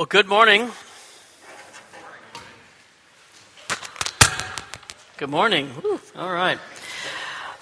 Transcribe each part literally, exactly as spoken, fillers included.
Well, good morning. Good morning. Woo, all right.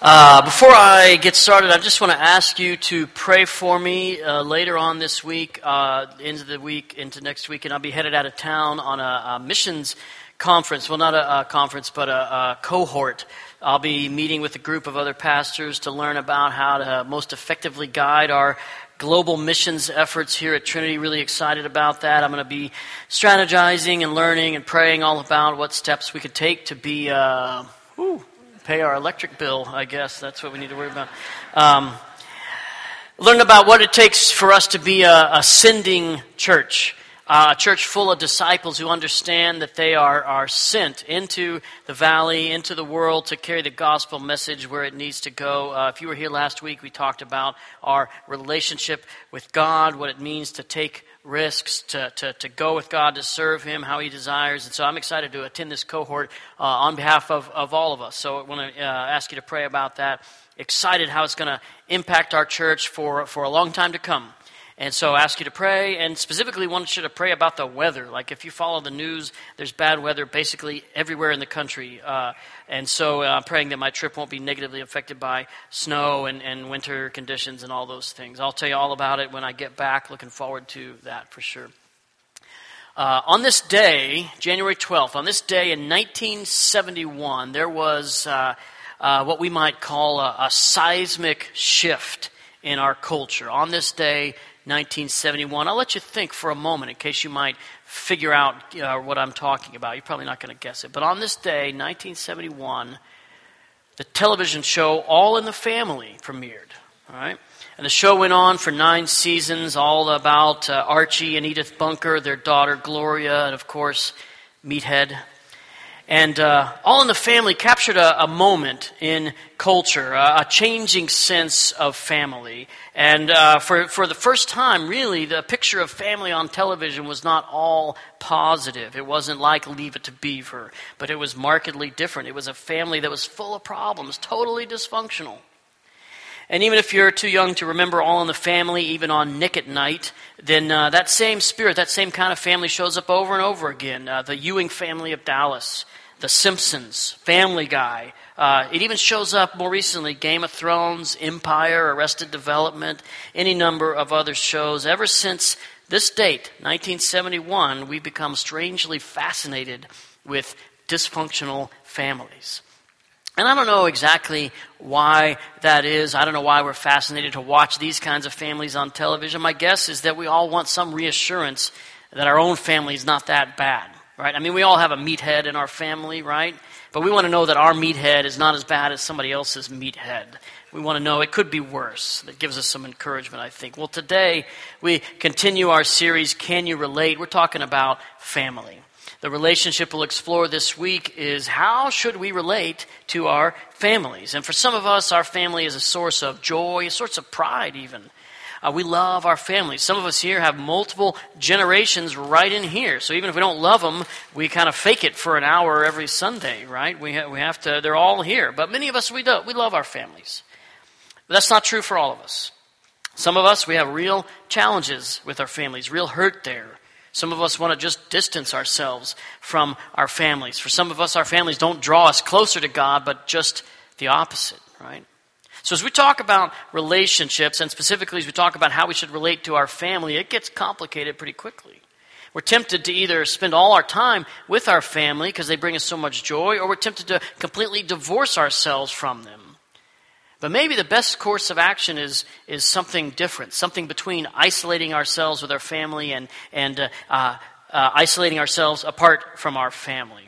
Uh, before I get started, I just want to ask you to pray for me uh, later on this week, uh, into the week, into next week, and I'll be headed out of town on a, a missions conference. Well, not a, a conference, but a, a cohort. I'll be meeting with a group of other pastors to learn about how to most effectively guide our global missions efforts here at Trinity. Really excited about that. I'm going to be strategizing and learning and praying all about what steps we could take to be uh, ooh, pay our electric bill, I guess. That's what we need to worry about. Um, learn about what it takes for us to be a, a sending church, uh, a church full of disciples who understand that they are, are sent into the valley, into the world to carry the gospel message where it needs to go. Uh, if you were here last week, we talked about our relationship with God, what it means to take risks, to, to, to go with God, to serve Him, how He desires. And so I'm excited to attend this cohort uh, on behalf of, of all of us. So I want to uh, ask you to pray about that. Excited how it's going to impact our church for, for a long time to come. And so I ask you to pray, and specifically want you to pray about the weather. Like if you follow the news, there's bad weather basically everywhere in the country. Uh, and so I'm uh, praying that my trip won't be negatively affected by snow and, and winter conditions and all those things. I'll tell you all about it when I get back. Looking forward to that for sure. Uh, on this day, January twelfth, on this day in nineteen seventy-one, there was uh, uh, what we might call a, a seismic shift in our culture. On this day, nineteen seventy-one. I'll let you think for a moment in case you might figure out uh, what I'm talking about. You're probably not going to guess it. But on this day, nineteen seventy-one, the television show All in the Family premiered. All right? And the show went on for nine seasons, all about uh, Archie and Edith Bunker, their daughter Gloria, and of course, Meathead. And uh, All in the Family captured a, a moment in culture, a, a changing sense of family. And uh, for, for the first time, really, the picture of family on television was not all positive. It wasn't like Leave It to Beaver, but it was markedly different. It was a family that was full of problems, totally dysfunctional. And even if you're too young to remember All in the Family, even on Nick at Night, then uh, that same spirit, that same kind of family shows up over and over again. Uh, the Ewing family of Dallas, The Simpsons, Family Guy. Uh, it even shows up more recently, Game of Thrones, Empire, Arrested Development, any number of other shows. Ever since this date, nineteen seventy-one, we've become strangely fascinated with dysfunctional families. And I don't know exactly why that is. I don't know why we're fascinated to watch these kinds of families on television. My guess is that we all want some reassurance that our own family is not that bad, right? I mean, we all have a meathead in our family, right? But we want to know that our meathead is not as bad as somebody else's meathead. We want to know it could be worse. That gives us some encouragement, I think. Well, today we continue our series, Can You Relate? We're talking about family. The relationship we'll explore this week is how should we relate to our families? And for some of us, our family is a source of joy, a source of pride even. Uh, we love our families. Some of us here have multiple generations right in here. So even if we don't love them, we kind of fake it for an hour every Sunday, right? We, ha- we have to, they're all here. But many of us, we don't. We love our families. But that's not true for all of us. Some of us, we have real challenges with our families, real hurt there. Some of us want to just distance ourselves from our families. For some of us, our families don't draw us closer to God, but just the opposite, right? So as we talk about relationships, and specifically as we talk about how we should relate to our family, it gets complicated pretty quickly. We're tempted to either spend all our time with our family because they bring us so much joy, or we're tempted to completely divorce ourselves from them. But maybe the best course of action is is something different, something between isolating ourselves with our family and, and uh, uh, uh, isolating ourselves apart from our family.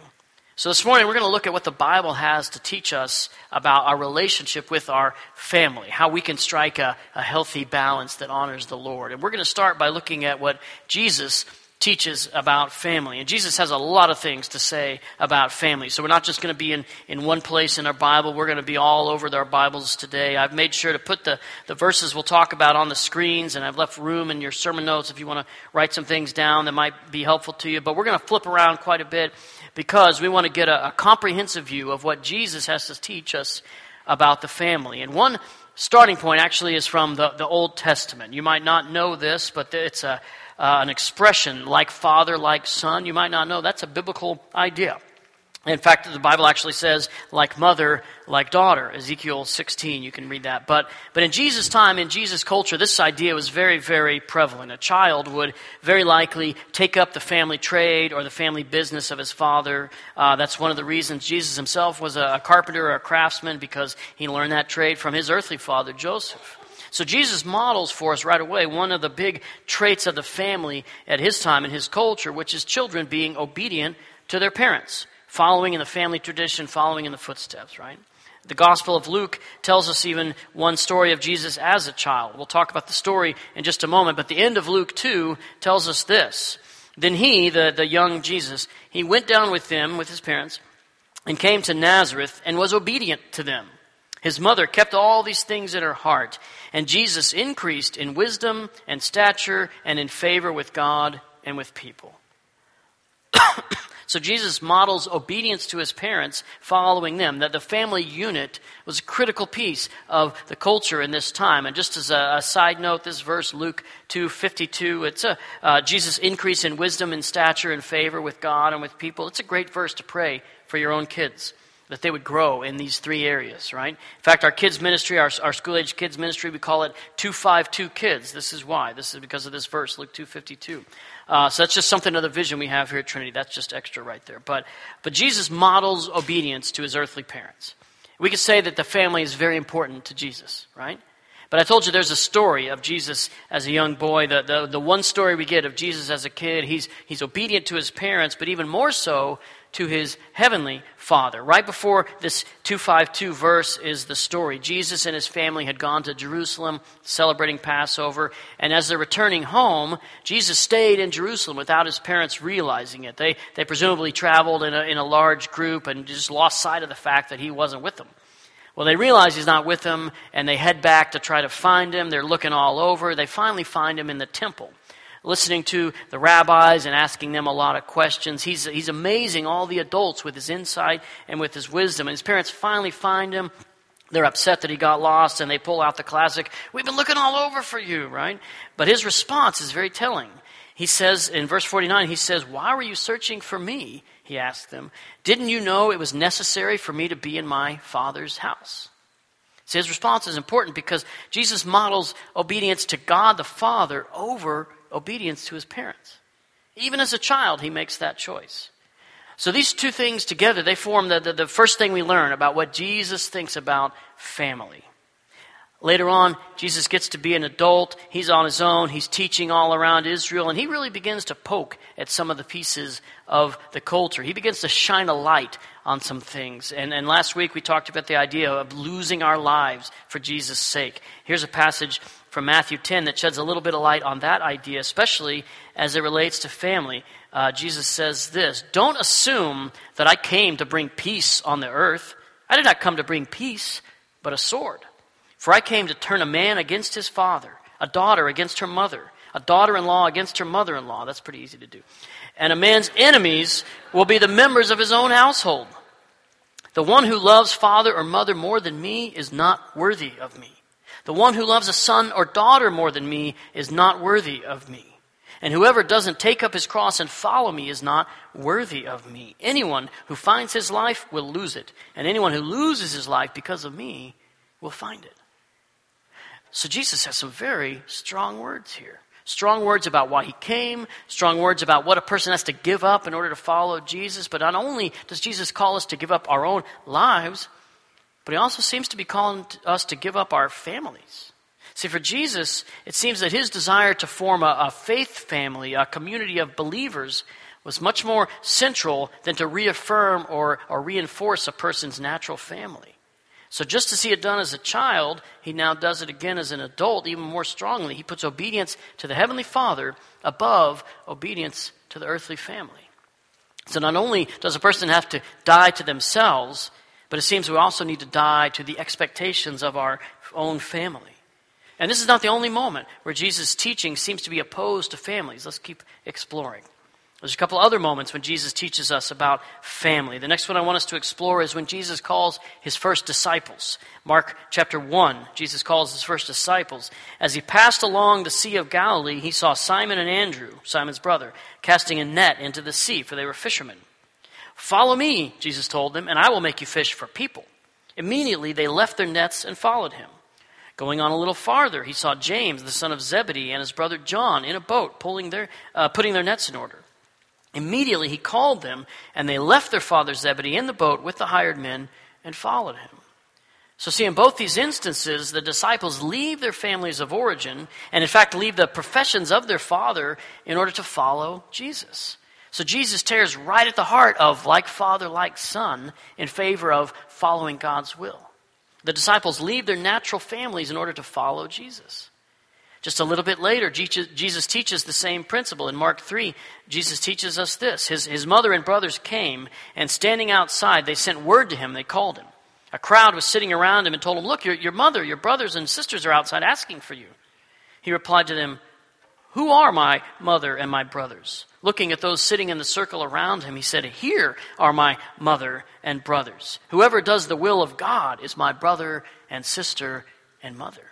So this morning we're going to look at what the Bible has to teach us about our relationship with our family, how we can strike a, a healthy balance that honors the Lord. And we're going to start by looking at what Jesus teaches about family. And Jesus has a lot of things to say about family. So we're not just going to be in, in one place in our Bible. We're going to be all over our Bibles today. I've made sure to put the, the verses we'll talk about on the screens, and I've left room in your sermon notes if you want to write some things down that might be helpful to you. But we're going to flip around quite a bit because we want to get a, a comprehensive view of what Jesus has to teach us about the family. And one starting point actually is from the, the Old Testament. You might not know this, but it's a uh, an expression like father, like son. You might not know that's a biblical idea. In fact, the Bible actually says, like mother, like daughter. Ezekiel sixteen, you can read that. But but in Jesus' time, in Jesus' culture, this idea was very, very prevalent. A child would very likely take up the family trade or the family business of his father. Uh, that's one of the reasons Jesus himself was a, a carpenter or a craftsman, because he learned that trade from his earthly father, Joseph. So Jesus models for us right away one of the big traits of the family at his time in his culture, which is children being obedient to their parents, following in the family tradition, following in the footsteps, right? The Gospel of Luke tells us even one story of Jesus as a child. We'll talk about the story in just a moment, but the end of Luke two tells us this. Then he, the, the young Jesus, he went down with them, with his parents, and came to Nazareth and was obedient to them. His mother kept all these things in her heart, and Jesus increased in wisdom and stature and in favor with God and with people. So Jesus models obedience to his parents, following them, that the family unit was a critical piece of the culture in this time. And just as a, a side note, this verse, Luke two fifty-two, it's a uh, Jesus' increase in wisdom and stature and favor with God and with people. It's a great verse to pray for your own kids, that they would grow in these three areas, right? In fact, our kids ministry, our, our school-age kids ministry, we call it two five two kids. This is why. This is because of this verse, Luke two fifty-two. Uh, so that's just something of the vision we have here at Trinity. That's just extra right there. But but Jesus models obedience to his earthly parents. We could say that the family is very important to Jesus, right? But I told you there's a story of Jesus as a young boy. The, the, the one story we get of Jesus as a kid, he's, he's obedient to his parents, but even more so to his heavenly Father. Right before this two five two verse is the story. Jesus and his family had gone to Jerusalem celebrating Passover, and as they're returning home, Jesus stayed in Jerusalem without his parents realizing it. They they presumably traveled in a, in a large group and just lost sight of the fact that he wasn't with them. Well, they realize he's not with them, and they head back to try to find him. They're looking all over. They finally find him in the temple, listening to the rabbis and asking them a lot of questions. He's he's amazing all the adults with his insight and with his wisdom. And his parents finally find him. They're upset that he got lost, and they pull out the classic, "We've been looking all over for you," right? But his response is very telling. He says, in verse forty-nine, he says, "Why were you searching for me?" he asked them. "Didn't you know it was necessary for me to be in my Father's house?" See, his response is important because Jesus models obedience to God the Father over obedience to his parents. Even as a child, he makes that choice. So these two things together, they form the, the, the first thing we learn about what Jesus thinks about family. Later on, Jesus gets to be an adult. He's on his own. He's teaching all around Israel, and he really begins to poke at some of the pieces of the culture. He begins to shine a light on some things. And, and last week, we talked about the idea of losing our lives for Jesus' sake. Here's a passage from Matthew ten that sheds a little bit of light on that idea, especially as it relates to family. Uh, Jesus says this, "Don't assume that I came to bring peace on the earth. I did not come to bring peace, but a sword. For I came to turn a man against his father, a daughter against her mother, a daughter-in-law against her mother-in-law." That's pretty easy to do. "And a man's enemies will be the members of his own household. The one who loves father or mother more than me is not worthy of me. The one who loves a son or daughter more than me is not worthy of me. And whoever doesn't take up his cross and follow me is not worthy of me. Anyone who finds his life will lose it, and anyone who loses his life because of me will find it." So Jesus has some very strong words here. Strong words about why he came, strong words about what a person has to give up in order to follow Jesus. But not only does Jesus call us to give up our own lives, but he also seems to be calling us to give up our families. See, for Jesus, it seems that his desire to form a, a faith family, a community of believers, was much more central than to reaffirm or, or reinforce a person's natural family. So just as he had done as a child, he now does it again as an adult, even more strongly. He puts obedience to the Heavenly Father above obedience to the earthly family. So not only does a person have to die to themselves, but it seems we also need to die to the expectations of our own family. And this is not the only moment where Jesus' teaching seems to be opposed to families. Let's keep exploring. There's a couple other moments when Jesus teaches us about family. The next one I want us to explore is when Jesus calls his first disciples. Mark chapter one, Jesus calls his first disciples. As he passed along the Sea of Galilee, he saw Simon and Andrew, Simon's brother, casting a net into the sea, for they were fishermen. "Follow me," Jesus told them, "and I will make you fish for people." Immediately they left their nets and followed him. Going on a little farther, he saw James, the son of Zebedee, and his brother John in a boat, pulling their, uh, putting their nets in order. Immediately he called them, and they left their father Zebedee in the boat with the hired men and followed him. So see, in both these instances, the disciples leave their families of origin, and in fact leave the professions of their father in order to follow Jesus. So Jesus tears right at the heart of like father, like son, in favor of following God's will. The disciples leave their natural families in order to follow Jesus. Just a little bit later, Jesus teaches the same principle. In Mark three, Jesus teaches us this. His, his mother and brothers came, and standing outside, they sent word to him. They called him. A crowd was sitting around him and told him, "Look, your, your mother, your brothers and sisters are outside asking for you." He replied to them, "Who are my mother and my brothers?" Looking at those sitting in the circle around him, he said, "Here are my mother and brothers. Whoever does the will of God is my brother and sister and mother."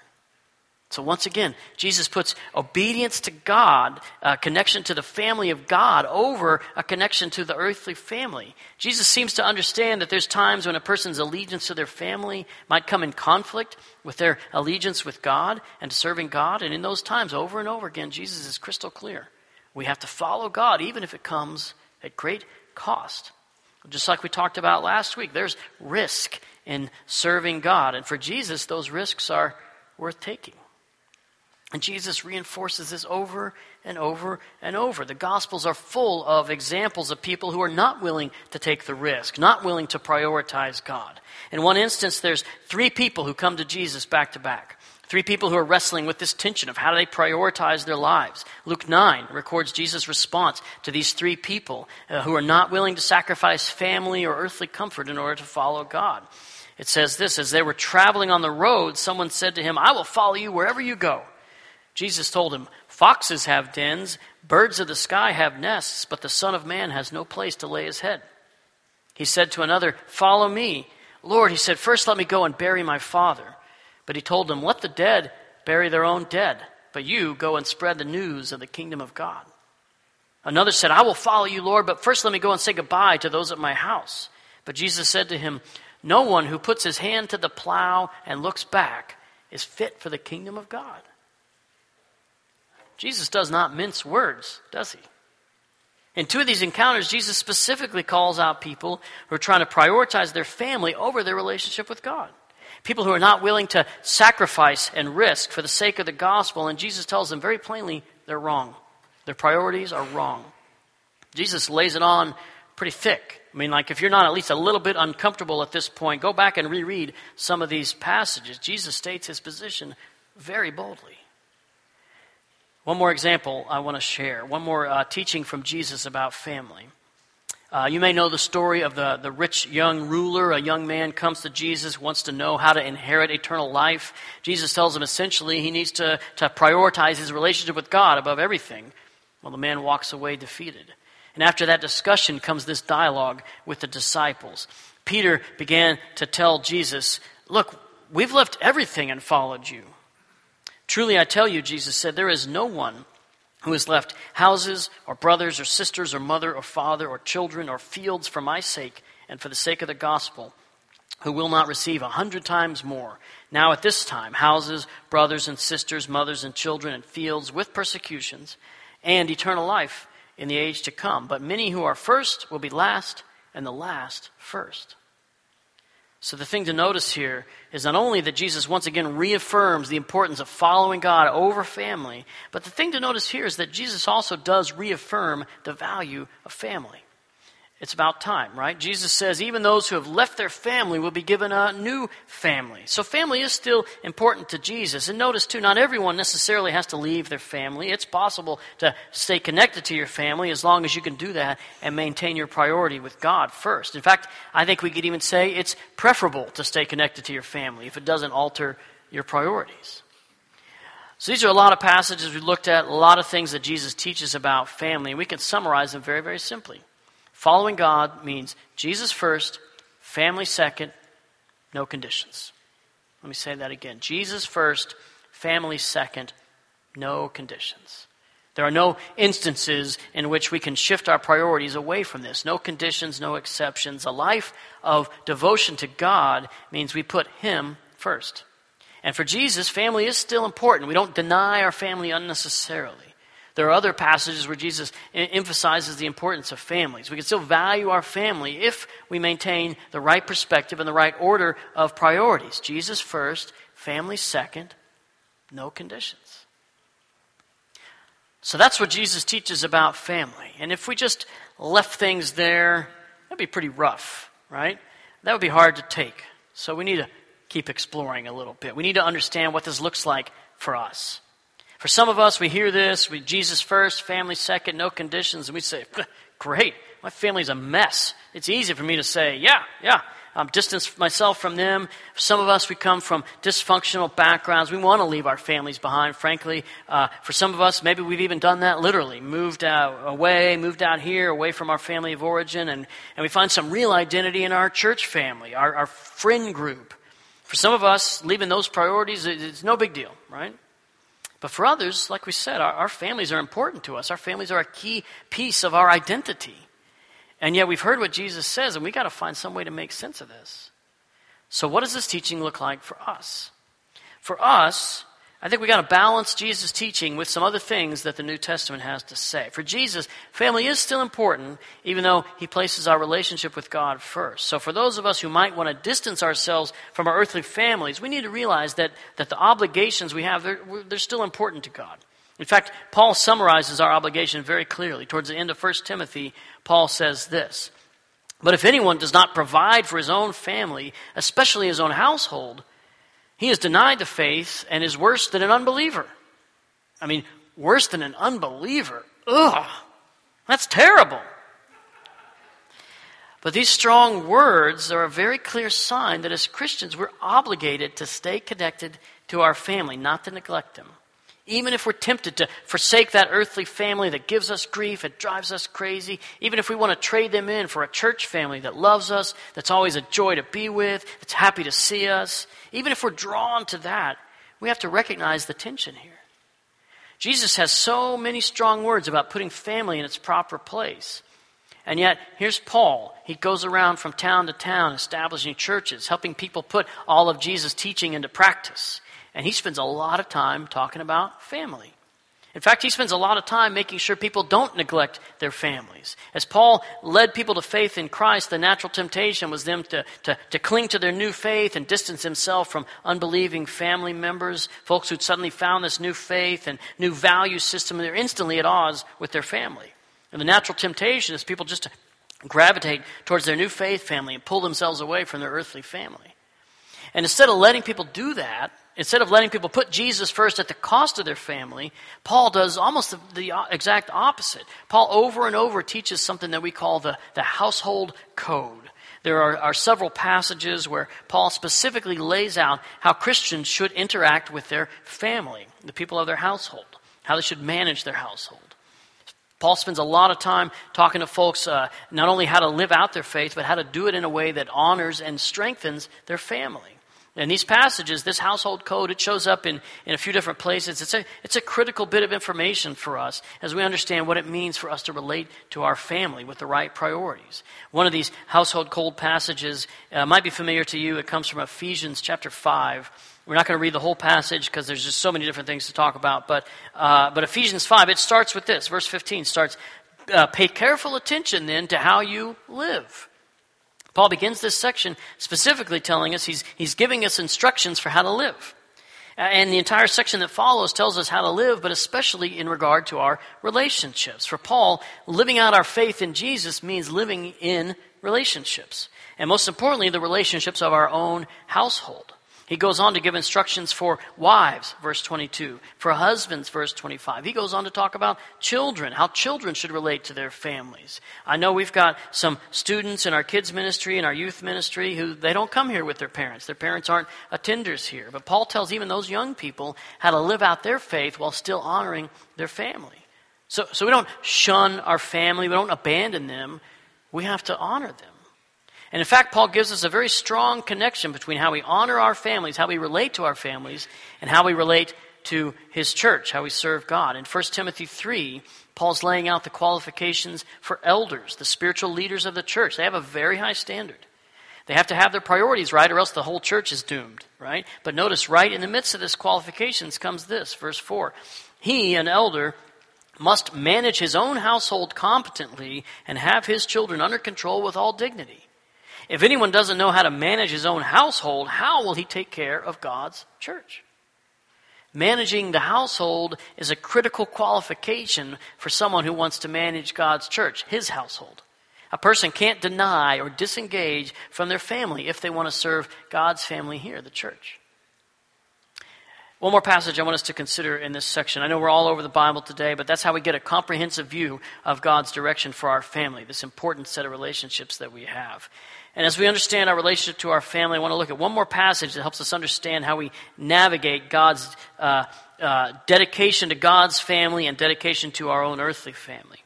So once again, Jesus puts obedience to God, a connection to the family of God, over a connection to the earthly family. Jesus seems to understand that there's times when a person's allegiance to their family might come in conflict with their allegiance with God and serving God. And in those times, over and over again, Jesus is crystal clear. We have to follow God, even if it comes at great cost. Just like we talked about last week, there's risk in serving God. And for Jesus, those risks are worth taking. And Jesus reinforces this over and over and over. The Gospels are full of examples of people who are not willing to take the risk, not willing to prioritize God. In one instance, there's three people who come to Jesus back to back. Three people who are wrestling with this tension of how do they prioritize their lives. Luke nine records Jesus' response to these three people who are not willing to sacrifice family or earthly comfort in order to follow God. It says this, as they were traveling on the road, someone said to him, "I will follow you wherever you go." Jesus told him, "Foxes have dens, birds of the sky have nests, but the Son of Man has no place to lay his head." He said to another, "Follow me." "Lord," he said, "first let me go and bury my father." But he told him, "Let the dead bury their own dead, but you go and spread the news of the kingdom of God." Another said, "I will follow you, Lord, but first let me go and say goodbye to those at my house." But Jesus said to him, "No one who puts his hand to the plow and looks back is fit for the kingdom of God." Jesus does not mince words, does he? In two of these encounters, Jesus specifically calls out people who are trying to prioritize their family over their relationship with God. People who are not willing to sacrifice and risk for the sake of the gospel, and Jesus tells them very plainly they're wrong. Their priorities are wrong. Jesus lays it on pretty thick. I mean, like if you're not at least a little bit uncomfortable at this point, go back and reread some of these passages. Jesus states his position very boldly. One more example I want to share, one more uh, teaching from Jesus about family. Uh, you may know the story of the, the rich young ruler. A young man comes to Jesus, wants to know how to inherit eternal life. Jesus tells him essentially he needs to, to prioritize his relationship with God above everything. Well, the man walks away defeated. And after that discussion comes this dialogue with the disciples. Peter began to tell Jesus, "Look, we've left everything and followed you." "Truly I tell you," Jesus said, "there is no one who has left houses or brothers or sisters or mother or father or children or fields for my sake and for the sake of the gospel who will not receive a hundred times more. Now at this time, houses, brothers and sisters, mothers and children and fields with persecutions and eternal life in the age to come. But many who are first will be last and the last first." So the thing to notice here is not only that Jesus once again reaffirms the importance of following God over family, but the thing to notice here is that Jesus also does reaffirm the value of family. It's about time, right? Jesus says even those who have left their family will be given a new family. So family is still important to Jesus. And notice too, not everyone necessarily has to leave their family. It's possible to stay connected to your family as long as you can do that and maintain your priority with God first. In fact, I think we could even say it's preferable to stay connected to your family if it doesn't alter your priorities. So these are a lot of passages we looked at, a lot of things that Jesus teaches about family. We can summarize them very, very simply. Following God means Jesus first, family second, no conditions. Let me say that again. Jesus first, family second, no conditions. There are no instances in which we can shift our priorities away from this. No conditions, no exceptions. A life of devotion to God means we put Him first. And for Jesus, family is still important. We don't deny our family unnecessarily. There are other passages where Jesus emphasizes the importance of families. We can still value our family if we maintain the right perspective and the right order of priorities. Jesus first, family second, no conditions. So that's what Jesus teaches about family. And if we just left things there, that'd be pretty rough, right? That would be hard to take. So we need to keep exploring a little bit. We need to understand what this looks like for us. For some of us, we hear this, we Jesus first, family second, no conditions, and we say, great, my family's a mess. It's easy for me to say, yeah, yeah, I'm distance myself from them. For some of us, we come from dysfunctional backgrounds. We want to leave our families behind, frankly. Uh, for some of us, maybe we've even done that literally, moved out, away, moved out here, away from our family of origin, and, and we find some real identity in our church family, our, our friend group. For some of us, leaving those priorities, it's no big deal, right? But for others, like we said, our, our families are important to us. Our families are a key piece of our identity. And yet we've heard what Jesus says, and we've got to find some way to make sense of this. So what does this teaching look like for us? For us, I think we've got to balance Jesus' teaching with some other things that the New Testament has to say. For Jesus, family is still important, even though he places our relationship with God first. So for those of us who might want to distance ourselves from our earthly families, we need to realize that, that the obligations we have, they're, they're still important to God. In fact, Paul summarizes our obligation very clearly. Towards the end of First Timothy, Paul says this, "But if anyone does not provide for his own family, especially his own household, he has denied the faith and is worse than an unbeliever." I mean, worse than an unbeliever. Ugh, that's terrible. But these strong words are a very clear sign that as Christians, we're obligated to stay connected to our family, not to neglect them. Even if we're tempted to forsake that earthly family that gives us grief, it drives us crazy, even if we want to trade them in for a church family that loves us, that's always a joy to be with, that's happy to see us, even if we're drawn to that, we have to recognize the tension here. Jesus has so many strong words about putting family in its proper place. And yet, here's Paul. He goes around from town to town establishing churches, helping people put all of Jesus' teaching into practice. And he spends a lot of time talking about family. In fact, he spends a lot of time making sure people don't neglect their families. As Paul led people to faith in Christ, the natural temptation was them to, to, to cling to their new faith and distance themselves from unbelieving family members, folks who'd suddenly found this new faith and new value system, and they're instantly at odds with their family. And the natural temptation is people just to gravitate towards their new faith family and pull themselves away from their earthly family. And instead of letting people do that, instead of letting people put Jesus first at the cost of their family, Paul does almost the, the exact opposite. Paul over and over teaches something that we call the, the household code. There are, are several passages where Paul specifically lays out how Christians should interact with their family, the people of their household, how they should manage their household. Paul spends a lot of time talking to folks uh, not only how to live out their faith, but how to do it in a way that honors and strengthens their family. And these passages, this household code, it shows up in, in a few different places. It's a, it's a critical bit of information for us as we understand what it means for us to relate to our family with the right priorities. One of these household code passages uh, might be familiar to you. It comes from Ephesians chapter five. We're not going to read the whole passage because there's just so many different things to talk about. But, uh, but Ephesians five, it starts with this. Verse fifteen starts, uh, "Pay careful attention then to how you live." Paul begins this section specifically telling us he's, he's giving us instructions for how to live. And the entire section that follows tells us how to live, but especially in regard to our relationships. For Paul, living out our faith in Jesus means living in relationships. And most importantly, the relationships of our own household. He goes on to give instructions for wives, verse twenty-two, for husbands, verse twenty-five. He goes on to talk about children, how children should relate to their families. I know we've got some students in our kids' ministry and our youth ministry who they don't come here with their parents. Their parents aren't attenders here. But Paul tells even those young people how to live out their faith while still honoring their family. So, so we don't shun our family. We don't abandon them. We have to honor them. And in fact, Paul gives us a very strong connection between how we honor our families, how we relate to our families, and how we relate to his church, how we serve God. In First Timothy three, Paul's laying out the qualifications for elders, the spiritual leaders of the church. They have a very high standard. They have to have their priorities right, or else the whole church is doomed, right? But notice, right in the midst of this qualifications comes this, verse four. He, an elder, must manage his own household competently and have his children under control with all dignity. If anyone doesn't know how to manage his own household, how will he take care of God's church? Managing the household is a critical qualification for someone who wants to manage God's church, his household. A person can't deny or disengage from their family if they want to serve God's family here, the church. One more passage I want us to consider in this section. I know we're all over the Bible today, but that's how we get a comprehensive view of God's direction for our family, this important set of relationships that we have. And as we understand our relationship to our family, I want to look at one more passage that helps us understand how we navigate God's uh, uh, dedication to God's family and dedication to our own earthly family.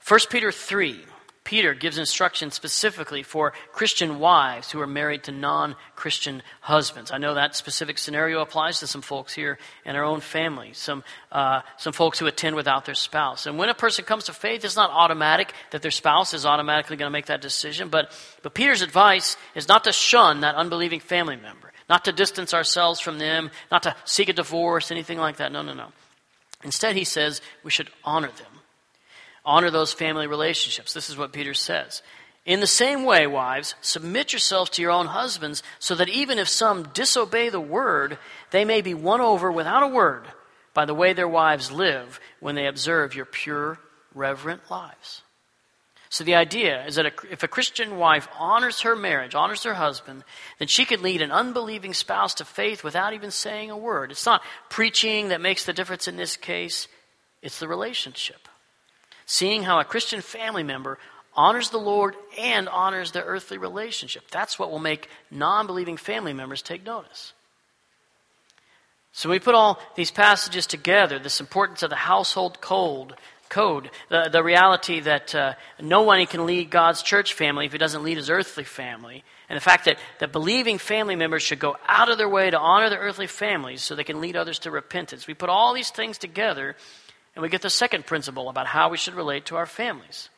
First Peter three, Peter gives instruction specifically for Christian wives who are married to non-Christian husbands. I know that specific scenario applies to some folks here in our own family, some uh, some folks who attend without their spouse. And when a person comes to faith, it's not automatic that their spouse is automatically going to make that decision. But, but Peter's advice is not to shun that unbelieving family member, not to distance ourselves from them, not to seek a divorce, anything like that. No, no, no. Instead, he says we should honor them. Honor those family relationships. This is what Peter says. In the same way, wives, submit yourselves to your own husbands so that even if some disobey the word, they may be won over without a word by the way their wives live when they observe your pure, reverent lives. So the idea is that if a Christian wife honors her marriage, honors her husband, then she could lead an unbelieving spouse to faith without even saying a word. It's not preaching that makes the difference in this case. It's the relationship. Seeing how a Christian family member honors the Lord and honors their earthly relationship. That's what will make non-believing family members take notice. So we put all these passages together, this importance of the household code, code the, the reality that uh, no one can lead God's church family if he doesn't lead his earthly family, and the fact that, that believing family members should go out of their way to honor their earthly families so they can lead others to repentance. We put all these things together, and we get the second principle about how we should relate to our families.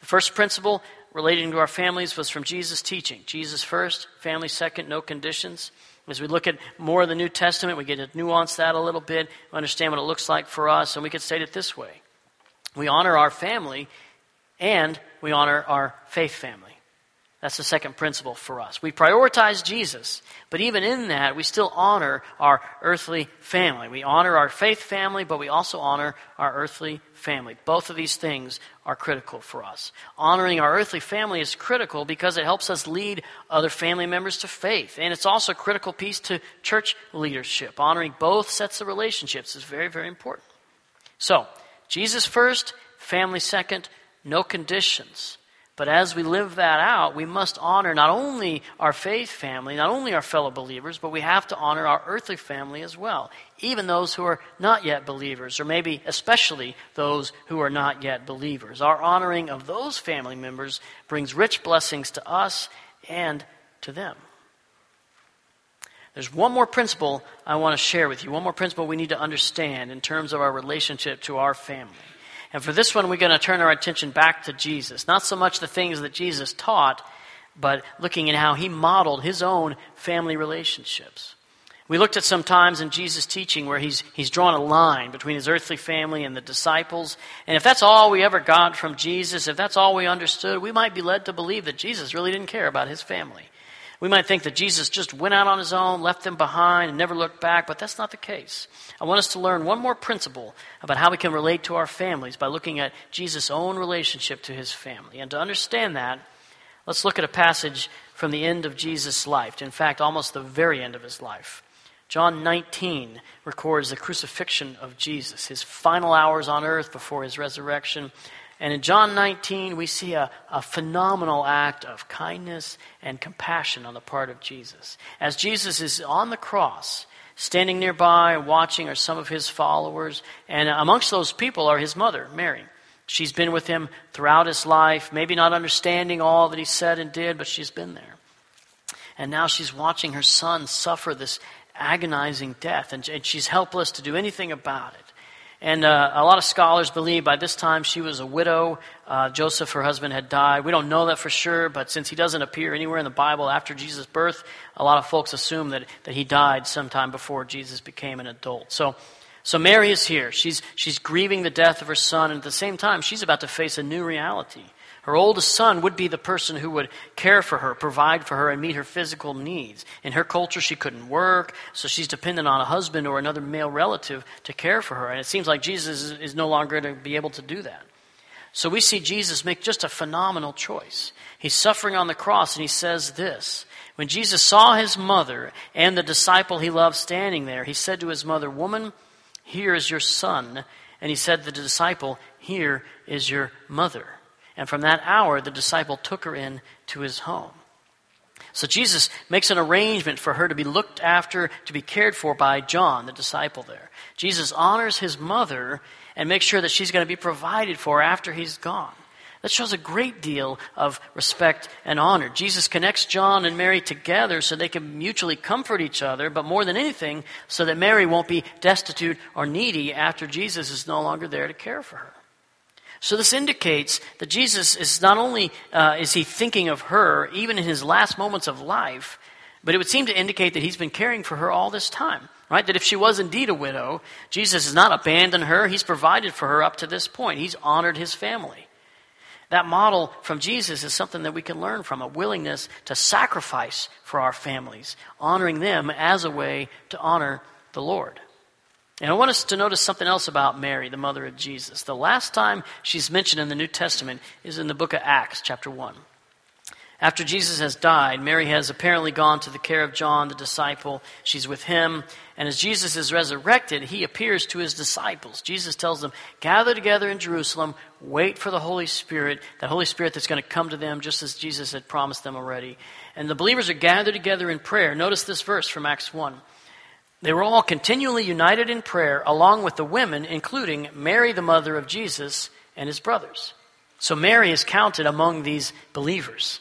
The first principle relating to our families was from Jesus' teaching. Jesus first, family second, no conditions. As we look at more of the New Testament, we get to nuance that a little bit, we understand what it looks like for us, and we could state it this way. We honor our family, and we honor our faith family. That's the second principle for us. We prioritize Jesus, but even in that, we still honor our earthly family. We honor our faith family, but we also honor our earthly family. Both of these things are critical for us. Honoring our earthly family is critical because it helps us lead other family members to faith, and it's also a critical piece to church leadership. Honoring both sets of relationships is very, very important. So, Jesus first, family second, no conditions. But as we live that out, we must honor not only our faith family, not only our fellow believers, but we have to honor our earthly family as well, even those who are not yet believers, or maybe especially those who are not yet believers. Our honoring of those family members brings rich blessings to us and to them. There's one more principle I want to share with you, one more principle we need to understand in terms of our relationship to our family. And for this one, we're going to turn our attention back to Jesus. Not so much the things that Jesus taught, but looking at how he modeled his own family relationships. We looked at some times in Jesus' teaching where he's he's drawn a line between his earthly family and the disciples. And if that's all we ever got from Jesus, if that's all we understood, we might be led to believe that Jesus really didn't care about his family. We might think that Jesus just went out on his own, left them behind, and never looked back, but that's not the case. I want us to learn one more principle about how we can relate to our families by looking at Jesus' own relationship to his family. And to understand that, let's look at a passage from the end of Jesus' life. In fact, almost the very end of his life. John nineteen records the crucifixion of Jesus, his final hours on earth before his resurrection. And in John nineteen, we see a, a phenomenal act of kindness and compassion on the part of Jesus. As Jesus is on the cross, standing nearby, watching are some of his followers. And amongst those people are his mother, Mary. She's been with him throughout his life, maybe not understanding all that he said and did, but she's been there. And now she's watching her son suffer this agonizing death, and, and she's helpless to do anything about it. And uh, a lot of scholars believe by this time she was a widow. Uh, Joseph, her husband, had died. We don't know that for sure, but since he doesn't appear anywhere in the Bible after Jesus' birth, a lot of folks assume that, that he died sometime before Jesus became an adult. So so Mary is here. She's, she's grieving the death of her son, and at the same time, she's about to face a new reality. Her oldest son would be the person who would care for her, provide for her, and meet her physical needs. In her culture, she couldn't work, so she's dependent on a husband or another male relative to care for her. And it seems like Jesus is no longer going to be able to do that. So we see Jesus make just a phenomenal choice. He's suffering on the cross, and he says this. When Jesus saw his mother and the disciple he loved standing there, he said to his mother, "Woman, here is your son." And he said to the disciple, "Here is your mother." And from that hour, the disciple took her in to his home. So Jesus makes an arrangement for her to be looked after, to be cared for by John, the disciple there. Jesus honors his mother and makes sure that she's going to be provided for after he's gone. That shows a great deal of respect and honor. Jesus connects John and Mary together so they can mutually comfort each other, but more than anything, so that Mary won't be destitute or needy after Jesus is no longer there to care for her. So this indicates that Jesus is not only uh, is he thinking of her even in his last moments of life, but it would seem to indicate that he's been caring for her all this time, right? That if she was indeed a widow, Jesus has not abandoned her. He's provided for her up to this point. He's honored his family. That model from Jesus is something that we can learn from, a willingness to sacrifice for our families, honoring them as a way to honor the Lord. And I want us to notice something else about Mary, the mother of Jesus. The last time she's mentioned in the New Testament is in the book of Acts, chapter one. After Jesus has died, Mary has apparently gone to the care of John, the disciple. She's with him. And as Jesus is resurrected, he appears to his disciples. Jesus tells them, gather together in Jerusalem, wait for the Holy Spirit, the Holy Spirit that's going to come to them just as Jesus had promised them already. And the believers are gathered together in prayer. Notice this verse from Acts one. They were all continually united in prayer, along with the women, including Mary, the mother of Jesus, and his brothers. So Mary is counted among these believers.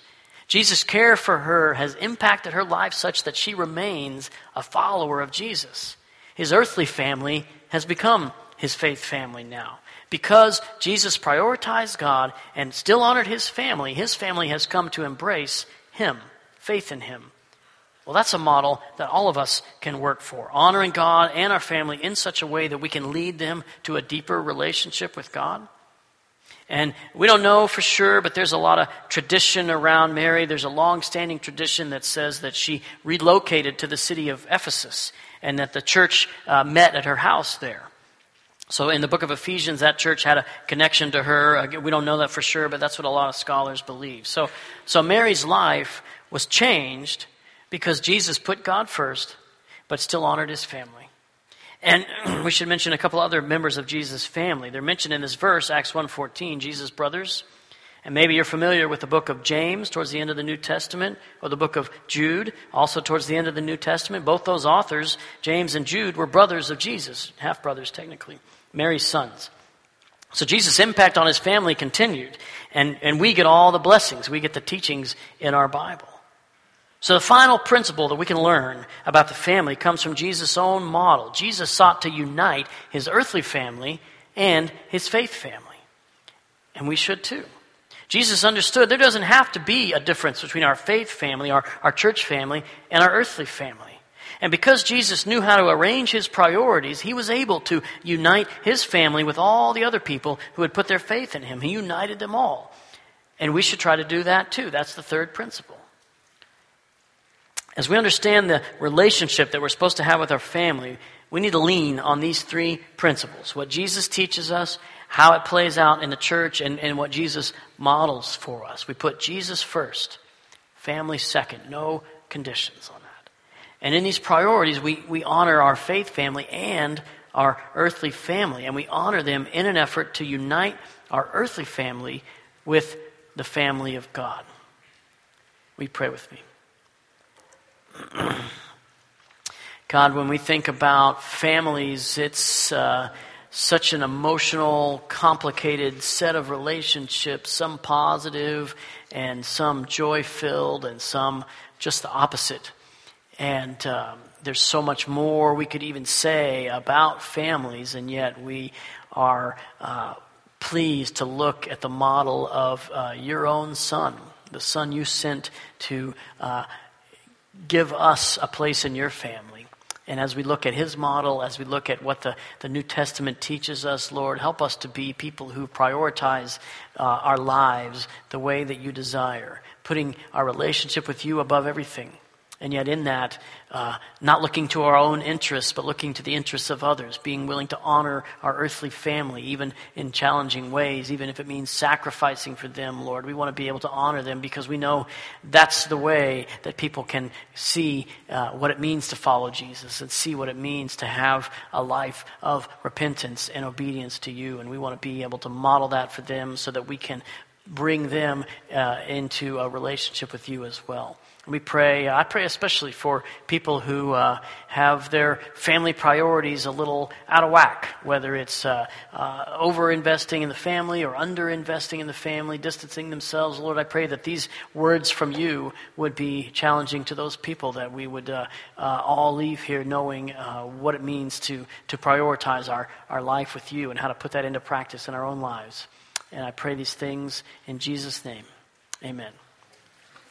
Jesus' care for her has impacted her life such that she remains a follower of Jesus. His earthly family has become his faith family now. Because Jesus prioritized God and still honored his family, his family has come to embrace him, faith in him. Well, that's a model that all of us can work for, honoring God and our family in such a way that we can lead them to a deeper relationship with God. And we don't know for sure, but there's a lot of tradition around Mary. There's a long-standing tradition that says that she relocated to the city of Ephesus and that the church uh, met at her house there. So in the book of Ephesians, that church had a connection to her. We don't know that for sure, but that's what a lot of scholars believe. So, so Mary's life was changed because Jesus put God first, but still honored his family. And we should mention a couple other members of Jesus' family. They're mentioned in this verse, Acts one fourteen, Jesus' brothers. And maybe you're familiar with the book of James towards the end of the New Testament, or the book of Jude, also towards the end of the New Testament. Both those authors, James and Jude, were brothers of Jesus, half-brothers technically, Mary's sons. So Jesus' impact on his family continued, and, and we get all the blessings. We get the teachings in our Bible. So the final principle that we can learn about the family comes from Jesus' own model. Jesus sought to unite his earthly family and his faith family. And we should too. Jesus understood there doesn't have to be a difference between our faith family, our, our church family, and our earthly family. And because Jesus knew how to arrange his priorities, he was able to unite his family with all the other people who had put their faith in him. He united them all. And we should try to do that too. That's the third principle. As we understand the relationship that we're supposed to have with our family, we need to lean on these three principles: what Jesus teaches us, how it plays out in the church, and, and what Jesus models for us. We put Jesus first, Family second. No conditions on that. And in these priorities, we, we honor our faith family and our earthly family. And we honor them in an effort to unite our earthly family with the family of God. We pray with me. God, when we think about families, it's uh, such an emotional, complicated set of relationships, some positive and some joy-filled and some just the opposite. And um, there's so much more we could even say about families, and yet we are uh, pleased to look at the model of uh, your own son, the son you sent to uh, give us a place in your family. And as we look at his model, as we look at what the, the New Testament teaches us, Lord, help us to be people who prioritize uh, our lives the way that you desire, putting our relationship with you above everything. And yet in that, uh, not looking to our own interests, but looking to the interests of others, being willing to honor our earthly family, even in challenging ways, even if it means sacrificing for them, Lord. We want to be able to honor them because we know that's the way that people can see uh, what it means to follow Jesus and see what it means to have a life of repentance and obedience to you. And we want to be able to model that for them so that we can bring them uh, into a relationship with you as well. We pray, I pray especially for people who uh, have their family priorities a little out of whack, whether it's uh, uh, over-investing in the family or under-investing in the family, distancing themselves. Lord, I pray that these words from you would be challenging to those people, that we would uh, uh, all leave here knowing uh, what it means to, to prioritize our, our life with you and how to put that into practice in our own lives. And I pray these things in Jesus' name. Amen.